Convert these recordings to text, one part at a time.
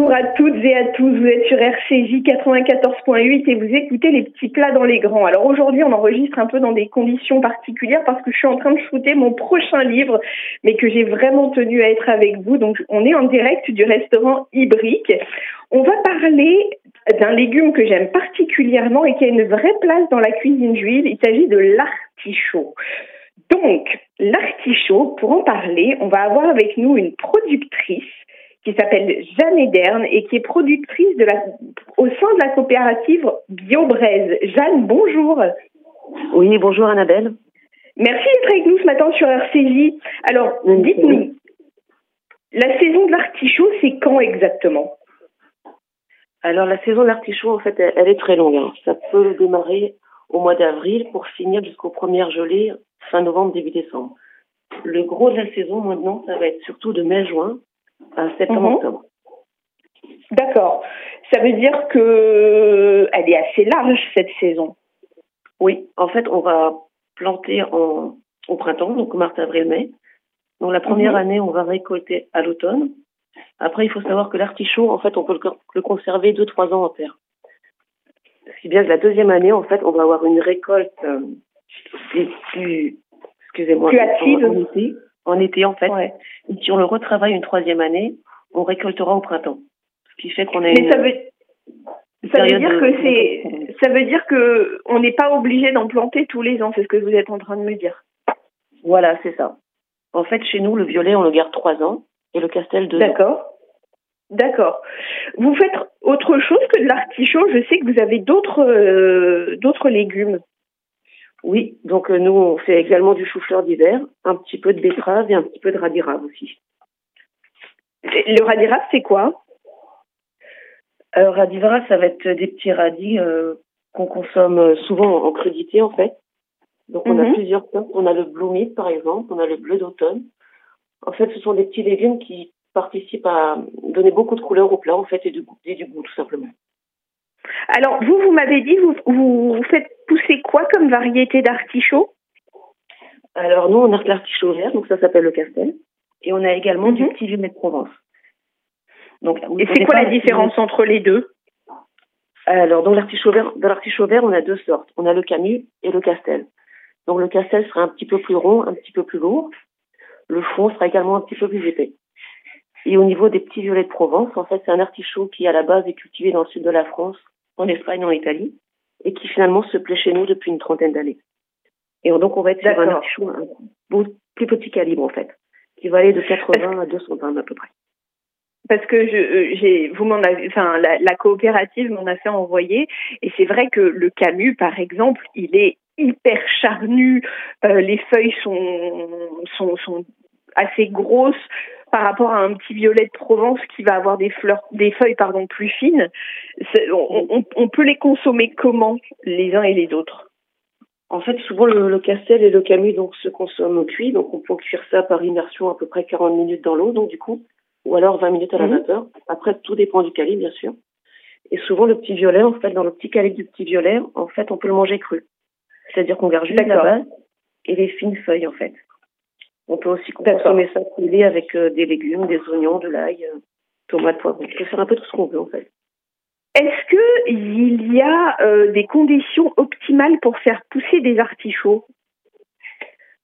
Bonjour à toutes et à tous, vous êtes sur RCJ 94.8 et vous écoutez les petits plats dans les grands. Alors aujourd'hui on enregistre un peu dans des conditions particulières parce que je suis en train de shooter mon prochain livre mais que j'ai vraiment tenu à être avec vous. Donc on est en direct du restaurant Ibrick. On va parler d'un légume que j'aime particulièrement et qui a une vraie place dans la cuisine juive, il s'agit de l'artichaut. Donc l'artichaut, pour en parler, on va avoir avec nous une productrice qui s'appelle Jeanne Ederne et qui est productrice au sein de la coopérative BioBrez. Jeanne, bonjour. Oui, bonjour Annabelle. Merci d'être avec nous ce matin sur RCJ. Alors, dites-nous, la saison de l'artichaut, c'est quand exactement ? Alors, la saison de l'artichaut, en fait, elle est très longue. Hein. Ça peut démarrer au mois d'avril pour finir jusqu'aux premières gelées fin novembre, début décembre. Le gros de la saison, maintenant, ça va être surtout de mai à juin. Septembre-octobre. D'accord. Ça veut dire qu'elle est assez large, cette saison. Oui. En fait, on va planter au printemps, donc mars, avril, mai. Donc, la première année, on va récolter à l'automne. Après, il faut savoir que l'artichaut, en fait, on peut le conserver 2-3 ans en terre. Si bien que la deuxième année, en fait, on va avoir une récolte plus active. En été, en fait. Ouais. Et si on le retravaille une troisième année, on récoltera au printemps. Ce qui fait qu'on a Ça veut dire que on n'est pas obligé d'en planter tous les ans, c'est ce que vous êtes en train de me dire. Voilà, c'est ça. En fait, chez nous, le violet, on le garde 3 ans et le castel 2 ans. D'accord. Vous faites autre chose que de l'artichaut. Je sais que vous avez d'autres légumes. Oui, donc nous, on fait également du chou-fleur d'hiver, un petit peu de betterave et un petit peu de radirave aussi. Le radirave, c'est quoi ? Alors, radirave, ça va être des petits radis qu'on consomme souvent en crudité, en fait. Donc, on a plusieurs sortes. On a le blue meat, par exemple, on a le bleu d'automne. En fait, ce sont des petits légumes qui participent à donner beaucoup de couleurs au plat, en fait, et du goût, tout simplement. Alors, vous m'avez dit, vous faites pousser quoi comme variété d'artichaut ? Alors, nous, on a l'artichaut vert, donc ça s'appelle le castel. Et on a également du petit violet de Provence. Donc, et c'est quoi la différence entre les deux ? Alors, dans l'artichaut vert, on a deux sortes. On a le camus et le castel. Donc, le castel sera un petit peu plus rond, un petit peu plus lourd. Le fond sera également un petit peu plus épais. Et au niveau des petits violets de Provence, en fait, c'est un artichaut qui, à la base, est cultivé dans le sud de la France, en Espagne, en Italie, et qui finalement se plaît chez nous depuis une trentaine d'années. Et donc, on va être sur un artichaut plus petit calibre, en fait, qui va aller de 80 à 220 à peu près. Parce que la coopérative m'en a fait envoyer, et c'est vrai que le camus, par exemple, il est hyper charnu, les feuilles sont assez grosses par rapport à un petit violet de Provence qui va avoir des feuilles plus fines. On peut les consommer comment, les uns et les autres ? En fait, souvent, le castel et le camus donc, se consomment cuits. Donc, on peut cuire ça par immersion à peu près 40 minutes dans l'eau, donc du coup, ou alors 20 minutes à la vapeur. Après, tout dépend du calibre, bien sûr. Et souvent, le petit violet, en fait, dans le petit calibre du petit violet, en fait, on peut le manger cru. C'est-à-dire qu'on garde juste la base et les fines feuilles, en fait. On peut aussi consommer ça coulé avec des légumes, des oignons, de l'ail, tomates, poivrons. On peut faire un peu tout ce qu'on veut, en fait. Est-ce qu'il y a des conditions optimales pour faire pousser des artichauts ?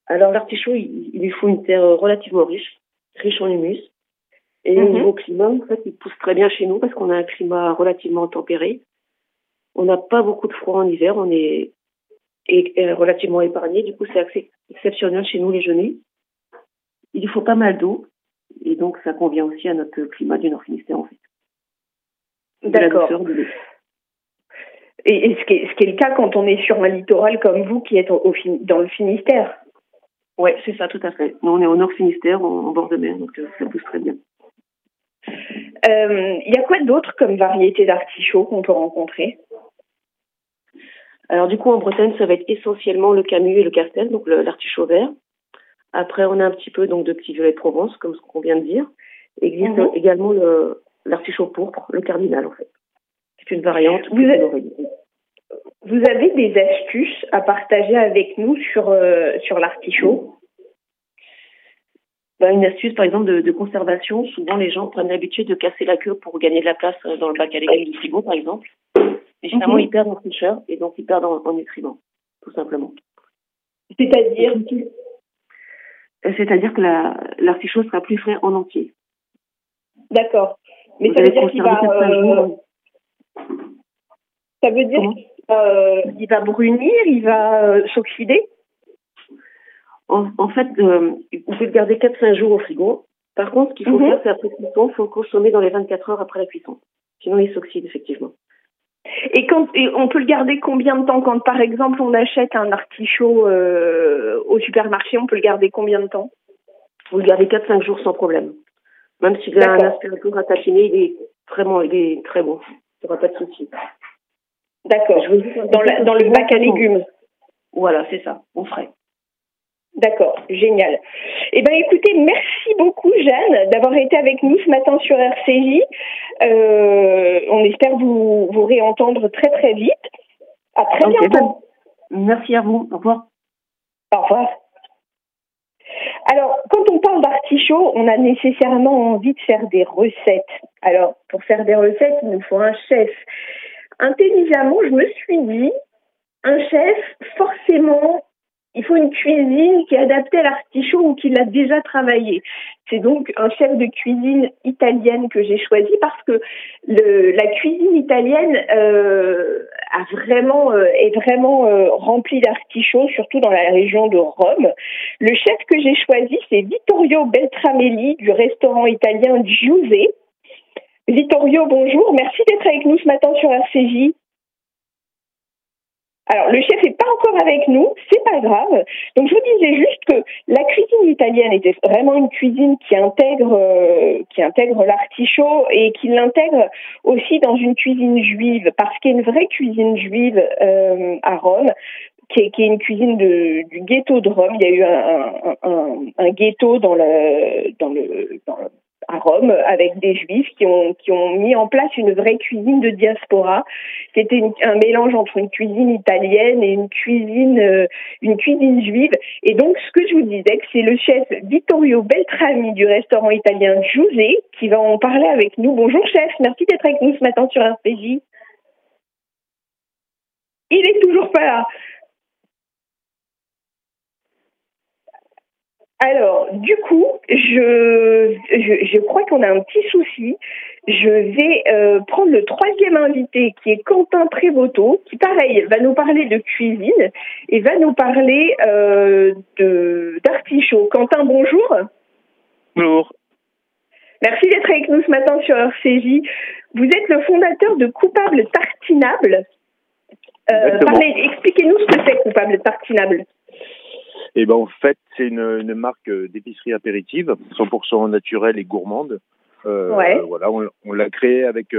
Alors, l'artichaut, il lui faut une terre relativement riche en humus. Et au niveau climat, en fait, il pousse très bien chez nous parce qu'on a un climat relativement tempéré. On n'a pas beaucoup de froid en hiver, on est relativement épargné. Du coup, c'est assez exceptionnel chez nous, les genêts. Il faut pas mal d'eau, et donc ça convient aussi à notre climat du Nord-Finistère, en fait. D'accord. Et ce qui est le cas quand on est sur un littoral comme vous, qui êtes dans le Finistère. Oui, c'est ça, tout à fait. Nous, on est au Nord-Finistère, en bord de mer, donc ça pousse très bien. Il y a quoi d'autre comme variété d'artichauts qu'on peut rencontrer ? Alors, du coup, en Bretagne, ça va être essentiellement le camus et le castel, donc l'artichaut vert. Après, on a un petit peu donc de petits violets de Provence, comme ce qu'on vient de dire. Existe également l'artichaut pourpre, le cardinal, en fait. C'est une variante. Vous avez des astuces à partager avec nous sur l'artichaut ? Une astuce, par exemple, de conservation. Souvent, les gens prennent l'habitude de casser la queue pour gagner de la place dans le bac à légumes du frigo, par exemple. Et finalement, ils perdent en fraîcheur et donc ils perdent en nutriments, tout simplement. C'est-à-dire que l'artichaut sera plus frais en entier. D'accord. Mais ça veut dire qu'il va... Ça veut dire qu'il va brunir, il va s'oxyder. En fait, vous pouvez le garder 4-5 jours au frigo. Par contre, ce qu'il faut faire, c'est après cuisson, il faut consommer dans les 24 heures après la cuisson. Sinon, il s'oxyde, effectivement. Et on peut le garder combien de temps? Quand, par exemple, on achète un artichaut au supermarché, on peut le garder combien de temps? Vous le gardez 4-5 jours sans problème. Même s'il a un aspect un peu ratatiné, il est très bon. Il n'y aura pas de souci. D'accord. Dans le bac à légumes. Voilà, c'est ça. On ferait. D'accord, génial. Eh bien, écoutez, merci beaucoup, Jeanne, d'avoir été avec nous ce matin sur RCJ. On espère vous réentendre très, très vite. À très bientôt. Merci à vous. Au revoir. Au revoir. Alors, quand on parle d'artichaut, on a nécessairement envie de faire des recettes. Alors, pour faire des recettes, il nous faut un chef. Intelligemment, je me suis dit, un chef, forcément... il faut une cuisine qui est adaptée à l'artichaut ou qui l'a déjà travaillé. C'est donc un chef de cuisine italienne que j'ai choisi parce que la cuisine italienne est vraiment remplie d'artichauts, surtout dans la région de Rome. Le chef que j'ai choisi, c'est Vittorio Beltramelli du restaurant italien Giuse. Vittorio, bonjour. Merci d'être avec nous ce matin sur RCJ. Alors, le chef n'est pas encore avec nous, c'est pas grave. Donc, je vous disais juste que la cuisine italienne était vraiment une cuisine qui intègre l'artichaut et qui l'intègre aussi dans une cuisine juive, parce qu'il y a une vraie cuisine juive à Rome, qui est une cuisine du ghetto de Rome. Il y a eu un ghetto à Rome, avec des Juifs qui ont mis en place une vraie cuisine de diaspora. C'était un mélange entre une cuisine italienne et une cuisine juive. Et donc, ce que je vous disais, c'est le chef Vittorio Beltrami du restaurant italien Giuse qui va en parler avec nous. Bonjour chef, merci d'être avec nous ce matin sur RCJ. Il n'est toujours pas là. Alors, du coup, je crois qu'on a un petit souci. Je vais prendre le troisième invité, qui est Quentin Prévoteau, qui, pareil, va nous parler de cuisine et va nous parler d'artichaut. Quentin, bonjour. Bonjour. Merci d'être avec nous ce matin sur RCJ. Vous êtes le fondateur de Coupable Tartinable. Expliquez-nous ce que c'est Coupable Tartinable. Et ben en fait, c'est une marque d'épicerie apéritive, 100% naturelle et gourmande. Voilà, on l'a créée avec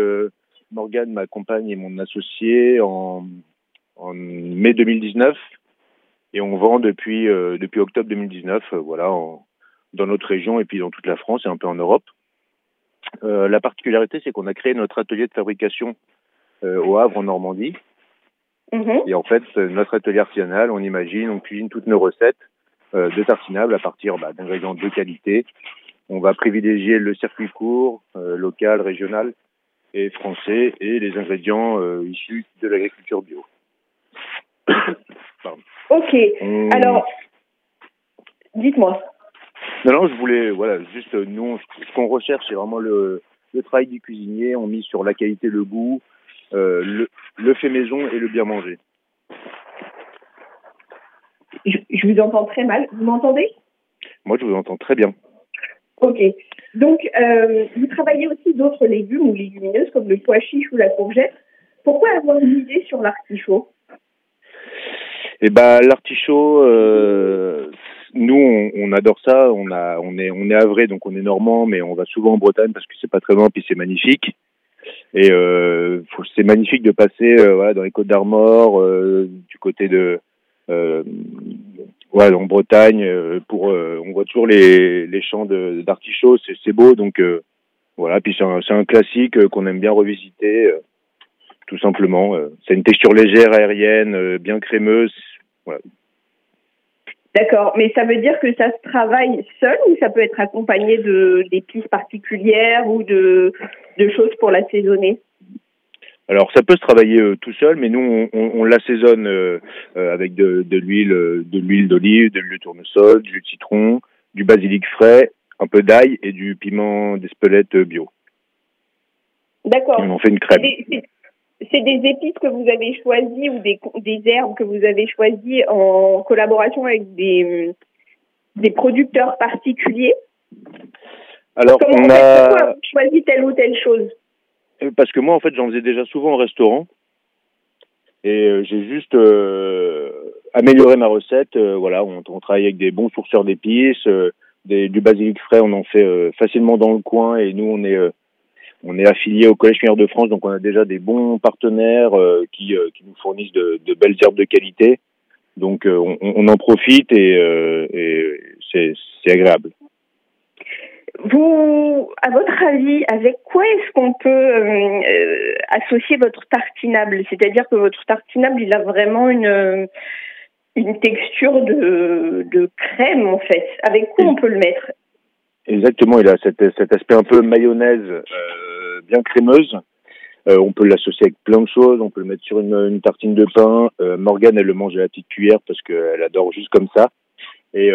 Morgane, ma compagne et mon associé en mai 2019, et on vend depuis octobre 2019, dans notre région et puis dans toute la France et un peu en Europe. La particularité, c'est qu'on a créé notre atelier de fabrication au Havre en Normandie. Et en fait, notre atelier artisanal, on cuisine toutes nos recettes de tartinables à partir d'ingrédients de qualité. On va privilégier le circuit court, local, régional et français, et les ingrédients issus de l'agriculture bio. Pardon. Ok, alors, dites-moi. Non, je voulais, juste nous, ce qu'on recherche, c'est vraiment le travail du cuisinier. On mise sur la qualité, le goût, le fait maison et le bien manger. Je vous entends très mal. Vous m'entendez? Moi, je vous entends très bien. Ok. Donc, vous travaillez aussi d'autres légumes ou légumineuses comme le pois chiche ou la courgette. Pourquoi avoir une idée sur l'artichaut? L'artichaut, nous, on adore ça. On est havrais, donc on est normand, mais on va souvent en Bretagne parce que c'est pas très loin, puis c'est magnifique. Et c'est magnifique de passer dans les Côtes d'Armor, du côté de en Bretagne. On voit toujours les champs d'artichauts, c'est beau. Donc puis c'est un classique qu'on aime bien revisiter, tout simplement. C'est une texture légère, aérienne, bien crémeuse. Voilà. D'accord, mais ça veut dire que ça se travaille seul ou ça peut être accompagné d'épices particulières ou de choses pour l'assaisonner? Alors, ça peut se travailler tout seul, mais nous, on l'assaisonne avec de l'huile d'olive, de l'huile de tournesol, du jus de citron, du basilic frais, un peu d'ail et du piment d'Espelette bio. D'accord. On en fait une crème. C'est des épices que vous avez choisies ou des herbes que vous avez choisies en collaboration avec des producteurs particuliers? Alors, pourquoi vous choisissez telle ou telle chose? Parce que moi, en fait, j'en faisais déjà souvent au restaurant. Et j'ai juste amélioré ma recette. Voilà, on travaille avec des bons sourceurs d'épices. Du basilic frais, on en fait facilement dans le coin. Et nous, on est affilié au Collège Culinaire de France. Donc, on a déjà des bons partenaires qui nous fournissent de belles herbes de qualité. Donc, on en profite et c'est agréable. Vous, à votre avis, avec quoi est-ce qu'on peut associer votre tartinable? C'est-à-dire que votre tartinable, il a vraiment une texture de crème, en fait. Avec quoi on peut le mettre? Exactement, il a cet aspect un peu mayonnaise, bien crémeuse. On peut l'associer avec plein de choses. On peut le mettre sur une tartine de pain. Morgane, elle le mange à la petite cuillère parce qu'elle adore juste comme ça. Et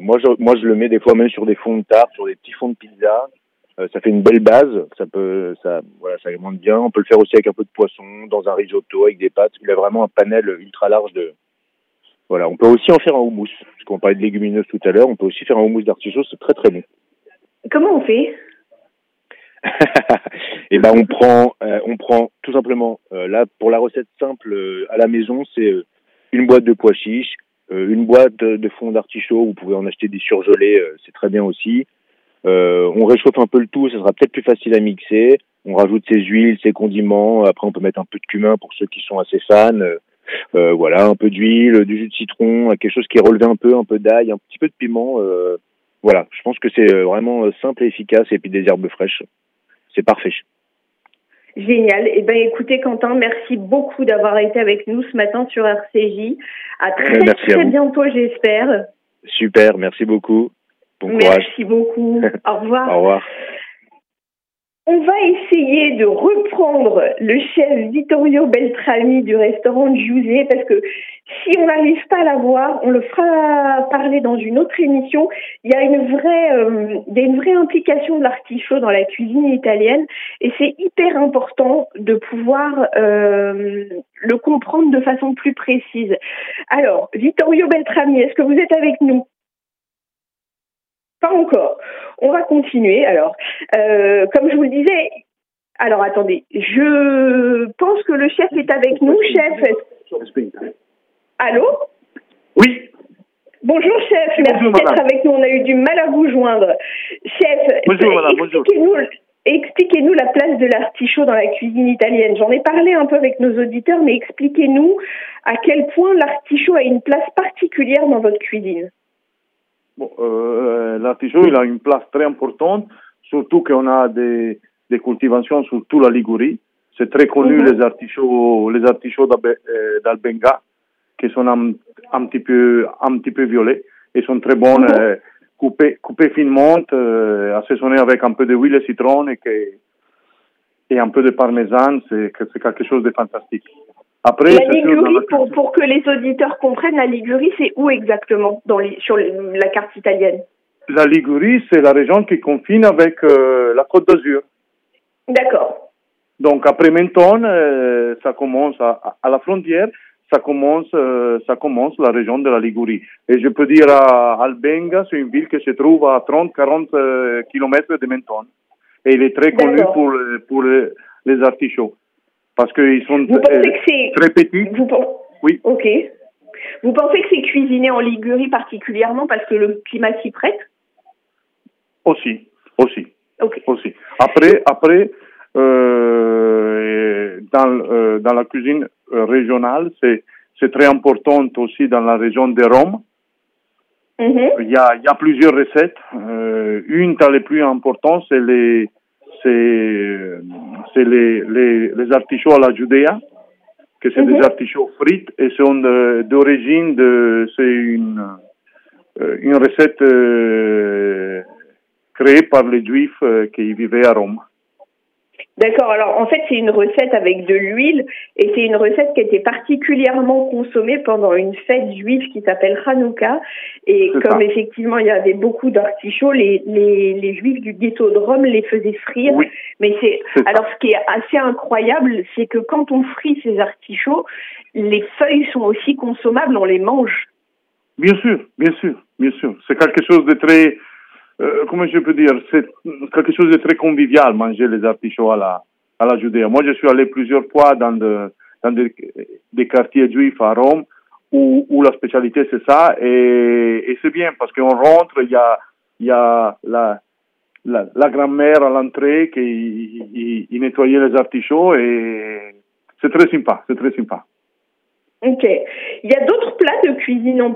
moi je le mets des fois même sur des fonds de tarte, sur des petits fonds de pizza. Ça fait une belle base, ça alimente bien. On peut le faire aussi avec un peu de poisson, dans un risotto, avec des pâtes. Il a vraiment un panel ultra large de. Voilà, on peut aussi en faire un houmous, parce qu'on parlait de légumineuses tout à l'heure. On peut aussi faire un houmous d'artichaut, c'est très très bon. Comment on fait? Et ben on prend tout simplement là pour la recette simple à la maison, c'est une boîte de pois chiches. Une boîte de fond d'artichaut, vous pouvez en acheter des surgelés, c'est très bien aussi. On réchauffe un peu le tout, ça sera peut-être plus facile à mixer. On rajoute ses huiles, ses condiments. Après, on peut mettre un peu de cumin pour ceux qui sont assez fans. Voilà, un peu d'huile, du jus de citron, quelque chose qui est relevé un peu d'ail, un petit peu de piment. Voilà, je pense que c'est vraiment simple et efficace. Et puis des herbes fraîches, c'est parfait. Génial. Eh ben, écoutez, Quentin, merci beaucoup d'avoir été avec nous ce matin sur RCJ. À très bientôt, j'espère. Super. Merci beaucoup. Bon courage. Merci beaucoup. Au revoir. Au revoir. On va essayer de reprendre le chef Vittorio Beltramelli du restaurant Giuse, parce que si on n'arrive pas à l'avoir, on le fera parler dans une autre émission. Il y a une vraie implication de l'artichaut dans la cuisine italienne et c'est hyper important de pouvoir le comprendre de façon plus précise. Alors, Vittorio Beltramelli, est-ce que vous êtes avec nous? Pas encore. On va continuer. Alors, comme je vous le disais, alors attendez, je pense que le chef est avec nous. Chef. Allô? Oui. Bonjour chef, merci d'être avec nous. On a eu du mal à vous joindre. Chef, bonjour, madame. Expliquez-nous la place de l'artichaut dans la cuisine italienne. J'en ai parlé un peu avec nos auditeurs, mais expliquez-nous à quel point l'artichaut a une place particulière dans votre cuisine. Bon, l'artichaut, il a une place très importante, surtout qu'on a des cultivations sur toute la Ligurie. C'est très connu, les artichauts d'Albenga, qui sont un petit peu violets et sont très bons, coupés finement, assaisonnés avec un peu de huile et citron et un peu de parmesan. C'est quelque chose de fantastique. Après, la Ligurie, pour que les auditeurs comprennent, la Ligurie, c'est où exactement sur la carte italienne? La Ligurie, c'est la région qui confine avec la Côte d'Azur. D'accord. Donc, après Mentone, ça commence à la frontière, ça commence la région de la Ligurie. Et je peux dire à Albenga, c'est une ville qui se trouve à 30-40 kilomètres de Mentone. Et il est très connu pour les artichauts. Parce qu'ils sont très petits. Oui. Ok. Vous pensez que c'est cuisiné en Ligurie particulièrement parce que le climat s'y prête? Aussi. Okay. Aussi. Après, dans la cuisine régionale, c'est très important aussi dans la région de Rome. Il y a plusieurs recettes. Une des les plus importantes, c'est les artichauts à la Judéa, que c'est des artichauts frites et sont d'origine de c'est une une recette créée par les Juifs qui vivaient à Rome. D'accord, alors en fait c'est une recette avec de l'huile et c'est une recette qui a été particulièrement consommée pendant une fête juive qui s'appelle Hanouka et c'est comme ça. Effectivement il y avait beaucoup d'artichauts, les juifs du ghetto de Rome les faisaient frire, oui. Mais c'est alors ça. Ce qui est assez incroyable c'est que quand on frit ces artichauts, les feuilles sont aussi consommables, on les mange. Bien sûr, c'est quelque chose de très... comment je peux dire, c'est quelque chose de très convivial, manger les artichauts à la Judée. Moi, je suis allé plusieurs fois dans des quartiers juifs à Rome où la spécialité c'est ça et c'est bien parce qu'on rentre, il y a la grand-mère à l'entrée qui y nettoyait les artichauts et c'est très sympa. Ok. Il y a d'autres plats de cuisine,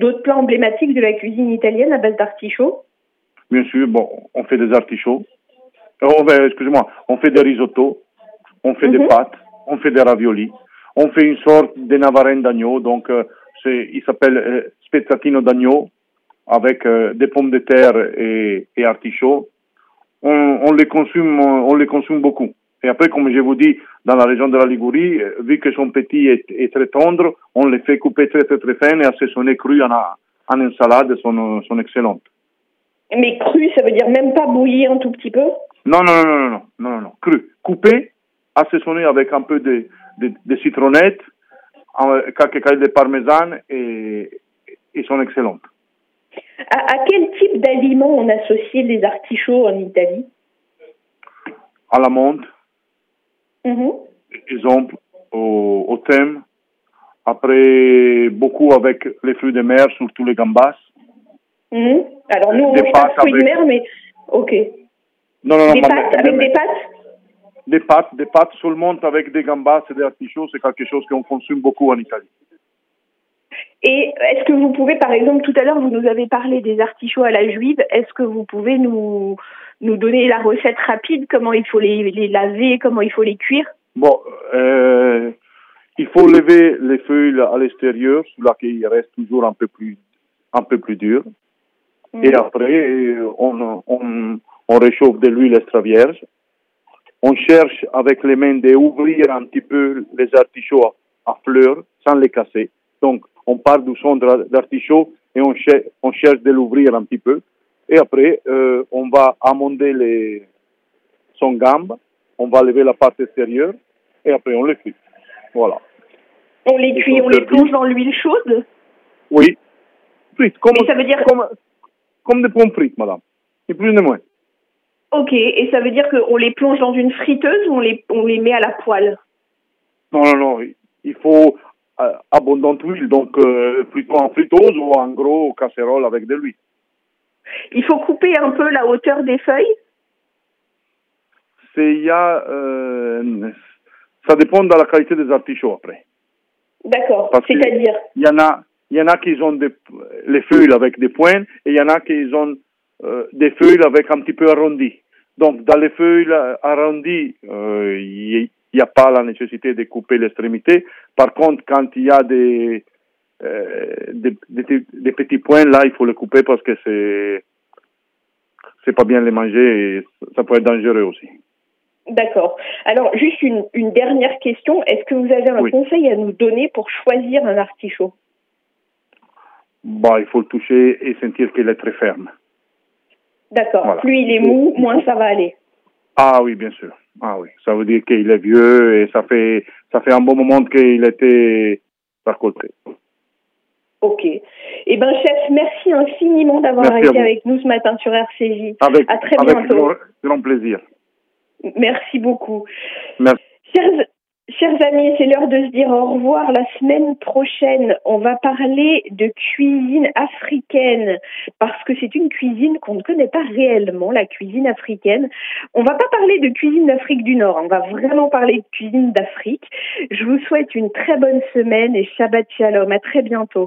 d'autres plats emblématiques de la cuisine italienne à base d'artichauts? Bien sûr, on fait des artichauts. On fait des risottos, on fait des pâtes, on fait des raviolis, on fait une sorte de navarraine d'agneau, donc il s'appelle spezzatino d'agneau avec des pommes de terre et artichauts. On les consomme beaucoup. Et après, comme je vous dis, dans la région de la Ligurie, vu que son petit est très tendre, on les fait couper très très très fin et assaisonner cru en ensalade, sont excellentes. Mais cru, ça veut dire même pas bouilli un tout petit peu? Non, cru, coupé, assaisonné avec un peu de citronnette, quelques cailles de parmesan et sont excellentes. À quel type d'aliments on associe les artichauts en Italie? À la menthe, exemple, au thym, après beaucoup avec les fruits de mer, surtout les gambas. Alors nous, on mange pas de fruits de mer, mais... Ok. Non, Des pâtes seulement avec des gambas et des artichauts, c'est quelque chose qu'on consomme beaucoup en Italie. Et est-ce que vous pouvez, par exemple, tout à l'heure, vous nous avez parlé des artichauts à la juive, est-ce que vous pouvez nous donner la recette rapide, comment il faut les laver, comment il faut les cuire? Il faut lever les feuilles à l'extérieur, cela qui reste toujours un peu plus dur. Et après, on réchauffe de l'huile extra vierge. On cherche avec les mains d'ouvrir un petit peu les artichauts à fleurs sans les casser. Donc, on part du centre d'artichaut et on cherche de l'ouvrir un petit peu. Et après, on va amender son gambe. On va lever la partie extérieure et après, on les cuit. Voilà. On les cuit, on les plonge dans l'huile chaude? Oui. Mais ça veut dire... Comme des pommes frites, madame. Ni plus ni moins. Ok, et ça veut dire qu'on les plonge dans une friteuse ou on les met à la poêle? Non, il faut abondante huile, donc plutôt en friteuse ou en gros casserole avec de l'huile. Il faut couper un peu la hauteur des feuilles? Ça dépend de la qualité des artichauts après. D'accord, parce c'est-à-dire? Il y en a qui ont les feuilles avec des pointes et il y en a qui ont des feuilles avec un petit peu arrondies. Donc, dans les feuilles arrondies, il n'y a pas la nécessité de couper l'extrémité. Par contre, quand il y a des petits points, là, il faut les couper parce que c'est pas bien les manger et ça peut être dangereux aussi. D'accord. Alors, juste une dernière question. Est-ce que vous avez un conseil à nous donner pour choisir un artichaut? Il faut le toucher et sentir qu'il est très ferme. D'accord. Voilà. Plus il est mou, moins ça va aller. Ah oui, bien sûr. Ah oui, ça veut dire qu'il est vieux et ça fait un bon moment qu'il était récolté. Ok. Eh bien, chef, merci infiniment d'avoir été avec nous ce matin sur RCJ. À très bientôt. Avec grand plaisir. Merci beaucoup. Merci. Chers amis, c'est l'heure de se dire au revoir. La semaine prochaine, on va parler de cuisine africaine parce que c'est une cuisine qu'on ne connaît pas réellement, la cuisine africaine. On va pas parler de cuisine d'Afrique du Nord, on va vraiment parler de cuisine d'Afrique. Je vous souhaite une très bonne semaine et Shabbat Shalom. À très bientôt.